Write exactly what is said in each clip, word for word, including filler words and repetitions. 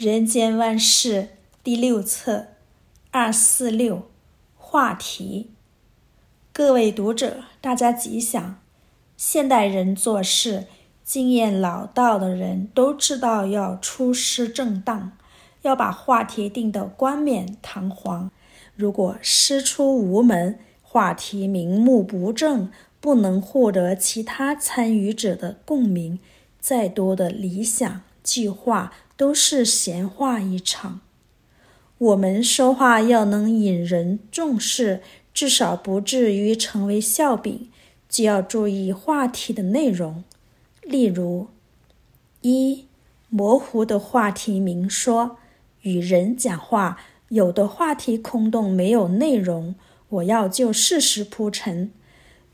人间万事第六册二四六话题。各位读者，大家吉祥。现代人做事，经验老道的人都知道要出师正当，要把话题定得冠冕堂皇。如果师出无门，话题名目不正，不能获得其他参与者的共鸣，再多的理想计划都是闲话一场。我们说话要能引人重视，至少不至于成为笑柄，就要注意话题的内容。例如，一、模糊的话题明说。与人讲话，有的话题空洞没有内容，我要就事实铺陈；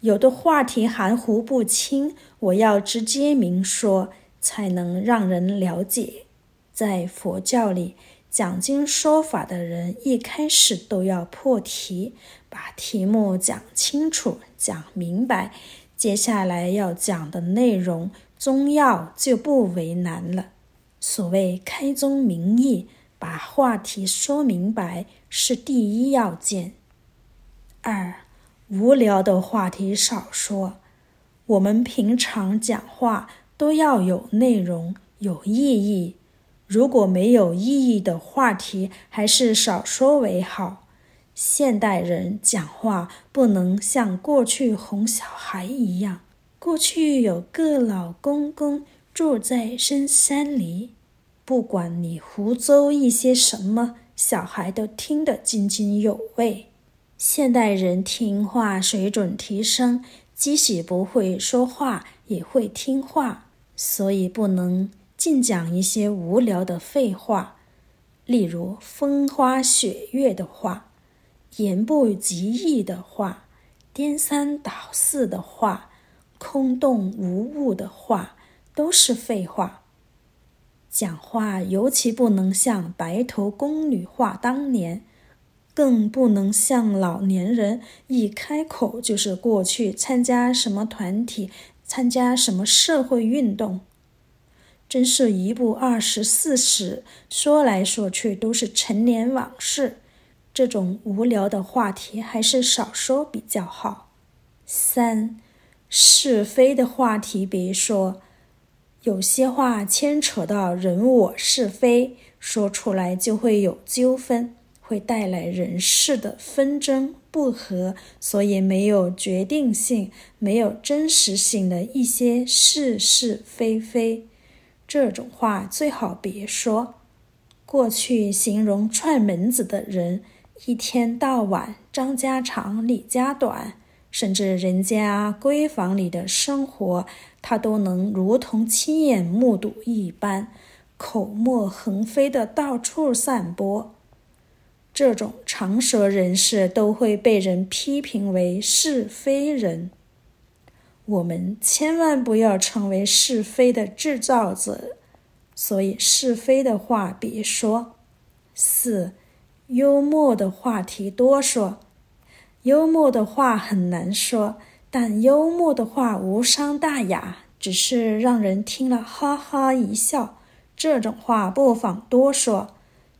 有的话题含糊不清，我要直接明说，才能让人了解。在佛教里，讲经说法的人一开始都要破题，把题目讲清楚、讲明白，接下来要讲的内容宗要就不为难了。所谓开宗明义，把话题说明白是第一要件。二、无聊的话题少说。我们平常讲话都要有内容、有意义。如果没有意义的话题，还是少说为好。现代人讲话不能像过去哄小孩一样。过去有个老公公住在深山里，不管你胡诌一些什么，小孩都听得津津有味。现代人听话水准提升，即使不会说话也会听话，所以不能尽讲一些无聊的废话，例如风花雪月的话，言不及义的话，颠三倒四的话，空洞无物的话，都是废话。讲话尤其不能像白头宫女话当年，更不能像老年人一开口就是过去参加什么团体，参加什么社会运动。真是一部二十四史，说来说去都是陈年往事。这种无聊的话题还是少说比较好。三、是非的话题别说。有些话牵扯到人我是非，说出来就会有纠纷，会带来人事的纷争不和，所以没有决定性，没有真实性的一些是是非非。这种话最好别说。过去形容串门子的人，一天到晚张家长李家短，甚至人家闺房里的生活，他都能如同亲眼目睹一般，口沫横飞的到处散播。这种常舌人士都会被人批评为是非人。我们千万不要成为是非的制造者，所以是非的话别说。四、幽默的话题多说。幽默的话很难说，但幽默的话无伤大雅，只是让人听了哈哈一笑，这种话不妨多说。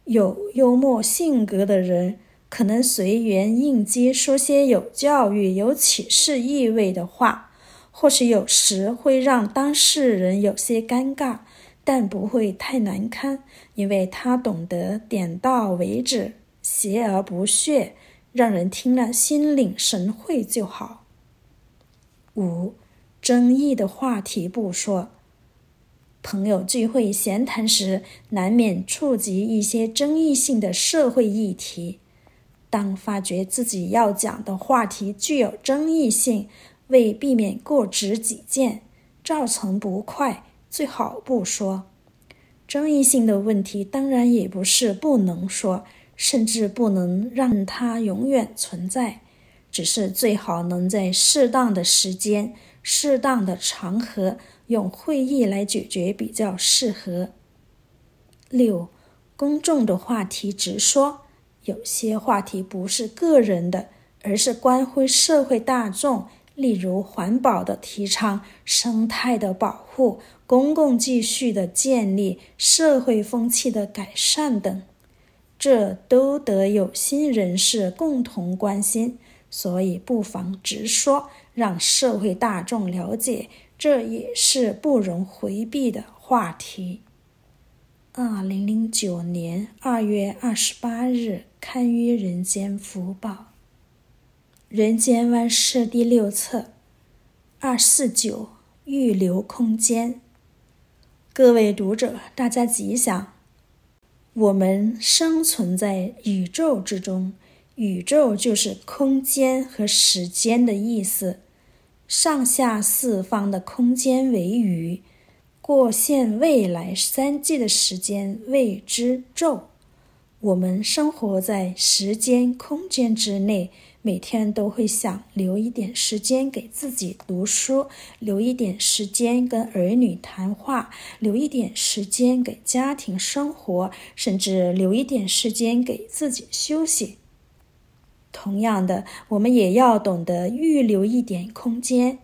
有幽默性格的人可能随缘应接，说些有教育、有启示意味的话，或许有时会让当事人有些尴尬，但不会太难堪，因为他懂得点到为止，锲而不懈，让人听了心领神会就好。五、争议的话题不说。朋友聚会闲谈时，难免触及一些争议性的社会议题。当发觉自己要讲的话题具有争议性，为避免过直己见，造成不快，最好不说。争议性的问题当然也不是不能说，甚至不能让它永远存在，只是最好能在适当的时间、适当的场合，用会议来解决比较适合。六、公众的话题直说。有些话题不是个人的，而是关乎社会大众，例如环保的提倡、生态的保护、公共秩序的建立、社会风气的改善等，这都得有心人士共同关心，所以不妨直说，让社会大众了解，这也是不容回避的话题。二零零九年二月二十八日刊于《人间福报》。人间万事第六册二四九预留空间。各位读者，大家吉祥。我们生存在宇宙之中，宇宙就是空间和时间的意思。上下四方的空间为宇，过现未来三际的时间谓之宙。我们生活在时间空间之内，每天都会想留一点时间给自己读书，留一点时间跟儿女谈话，留一点时间给家庭生活，甚至留一点时间给自己休息。同样的，我们也要懂得预留一点空间，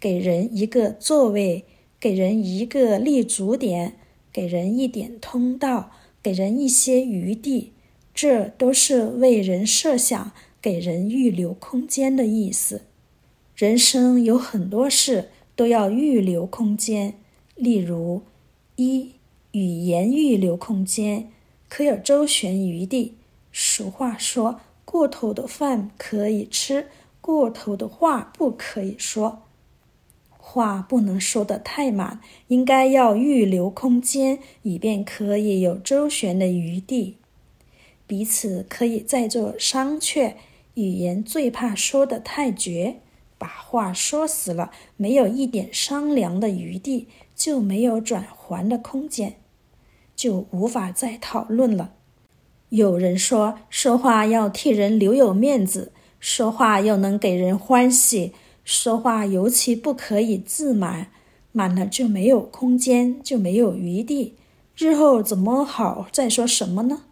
给人一个座位，给人一个立足点，给人一点通道，给人一些余地，这都是为人设想，给人预留空间的意思。人生有很多事都要预留空间，例如：一、语言预留空间，可有周旋余地。俗话说，过头的饭可以吃，过头的话不可以说。话不能说得太满，应该要预留空间，以便可以有周旋的余地，彼此可以再做商榷。语言最怕说得太绝，把话说死了，没有一点商量的余地，就没有转圜的空间，就无法再讨论了。有人说，说话要替人留有面子，说话又能给人欢喜，说话尤其不可以自满，满了就没有空间，就没有余地，日后怎么好再说什么呢？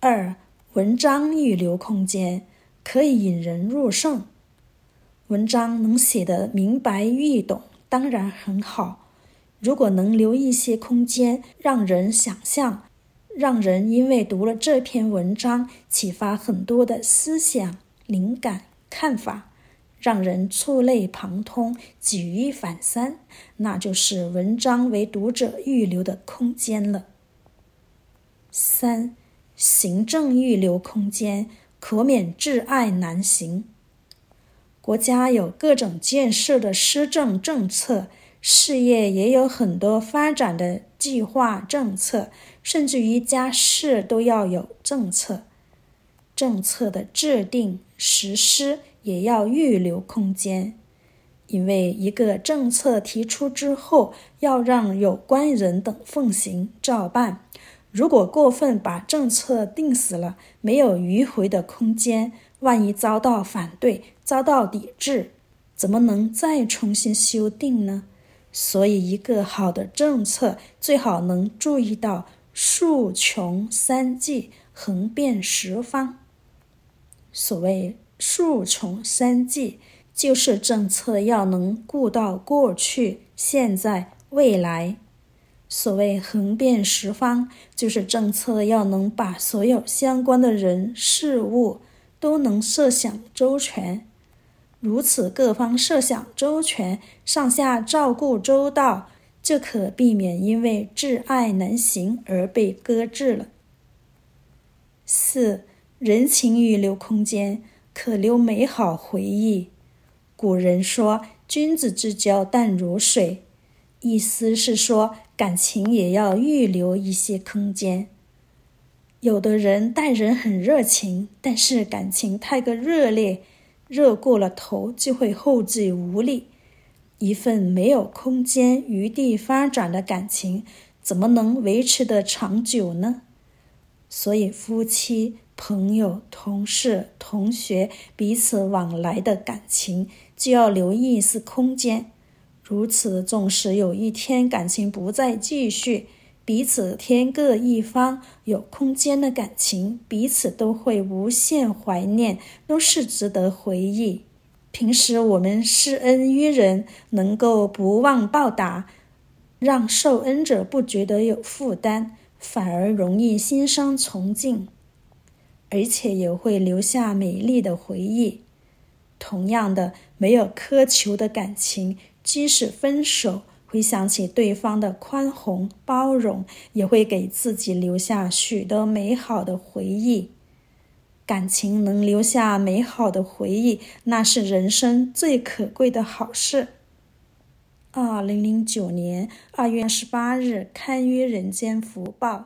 二、文章预留空间，可以引人入胜。文章能写得明白易懂，当然很好。如果能留一些空间，让人想象，让人因为读了这篇文章，启发很多的思想、灵感、看法，让人触类旁通，举一反三，那就是文章为读者预留的空间了。三、行政预留空间，可免窒碍难行。国家有各种建设的施政政策，事业也有很多发展的计划政策，甚至于家事都要有政策。政策的制定、实施也要预留空间，因为一个政策提出之后，要让有关人等奉行照办。如果过分把政策定死了，没有迂回的空间，万一遭到反对，遭到抵制，怎么能再重新修订呢？所以一个好的政策最好能注意到数穷三际，横遍十方。所谓数穷三际，就是政策要能顾到过去、现在、未来。所谓横遍十方，就是政策要能把所有相关的人、事物都能设想周全。如此各方设想周全，上下照顾周到，就可避免因为窒碍难行而被搁置了。四、人情预留空间，可留美好回忆。古人说，君子之交淡如水，意思是说，感情也要预留一些空间。有的人待人很热情，但是感情太过热烈，热过了头就会后继无力。一份没有空间余地发展的感情，怎么能维持得长久呢？所以夫妻、朋友、同事、同学彼此往来的感情，就要留意一丝空间。如此，纵使有一天感情不再继续，彼此天各一方，有空间的感情，彼此都会无限怀念，都是值得回忆。平时我们施恩于人，能够不忘报答，让受恩者不觉得有负担，反而容易心生崇敬，而且也会留下美丽的回忆。同样的，没有苛求的感情，即使分手，回想起对方的宽宏包容，也会给自己留下许多美好的回忆。感情能留下美好的回忆，那是人生最可贵的好事。二零零九年二月二十八日刊于《人间福报》。